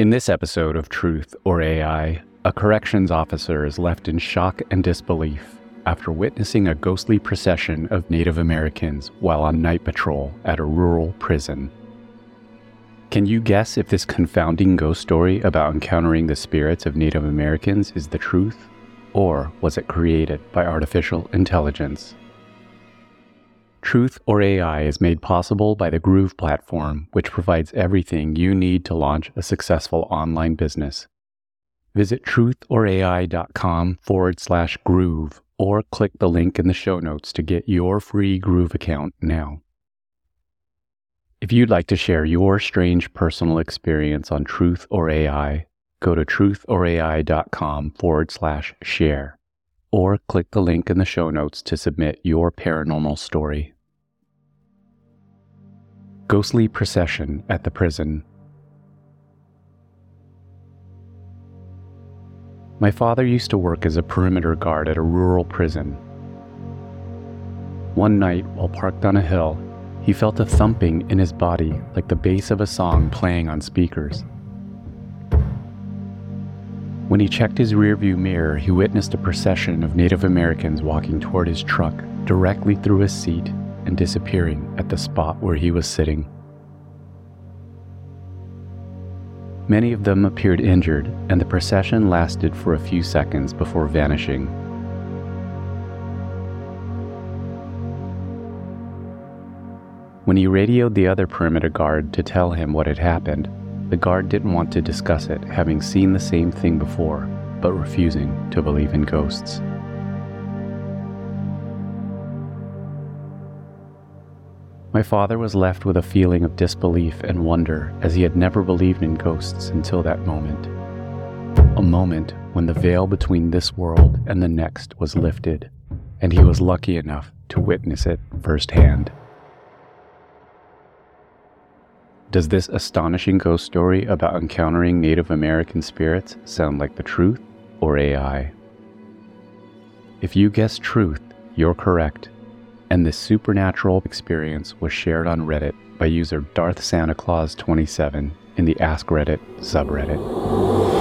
In this episode of Truth or AI, a corrections officer is left in shock and disbelief after witnessing a ghostly procession of Native Americans while on night patrol at a rural prison. Can you guess if this confounding ghost story about encountering the spirits of Native Americans is the truth, or was it created by artificial intelligence? Truth or AI is made possible by the Groove platform, which provides everything you need to launch a successful online business. Visit truthorai.com/groove or click the link in the show notes to get your free Groove account now. If you'd like to share your strange personal experience on Truth or AI, go to truthorai.com/share. Or click the link in the show notes to submit your paranormal story. Ghostly procession at the prison. My father used to work as a perimeter guard at a rural prison. One night, while parked on a hill, he felt a thumping in his body like the bass of a song playing on speakers. When he checked his rearview mirror, he witnessed a procession of Native Americans walking toward his truck, directly through his seat and disappearing at the spot where he was sitting. Many of them appeared injured, and the procession lasted for a few seconds before vanishing. When he radioed the other perimeter guard to tell him what had happened, the guard didn't want to discuss it, having seen the same thing before, but refusing to believe in ghosts. My father was left with a feeling of disbelief and wonder, as he had never believed in ghosts until that moment. A moment when the veil between this world and the next was lifted, and he was lucky enough to witness it firsthand. Does this astonishing ghost story about encountering Native American spirits sound like the truth or AI? If you guessed truth, you're correct, and this supernatural experience was shared on Reddit by user DarthSantaClaus27 in the AskReddit subreddit.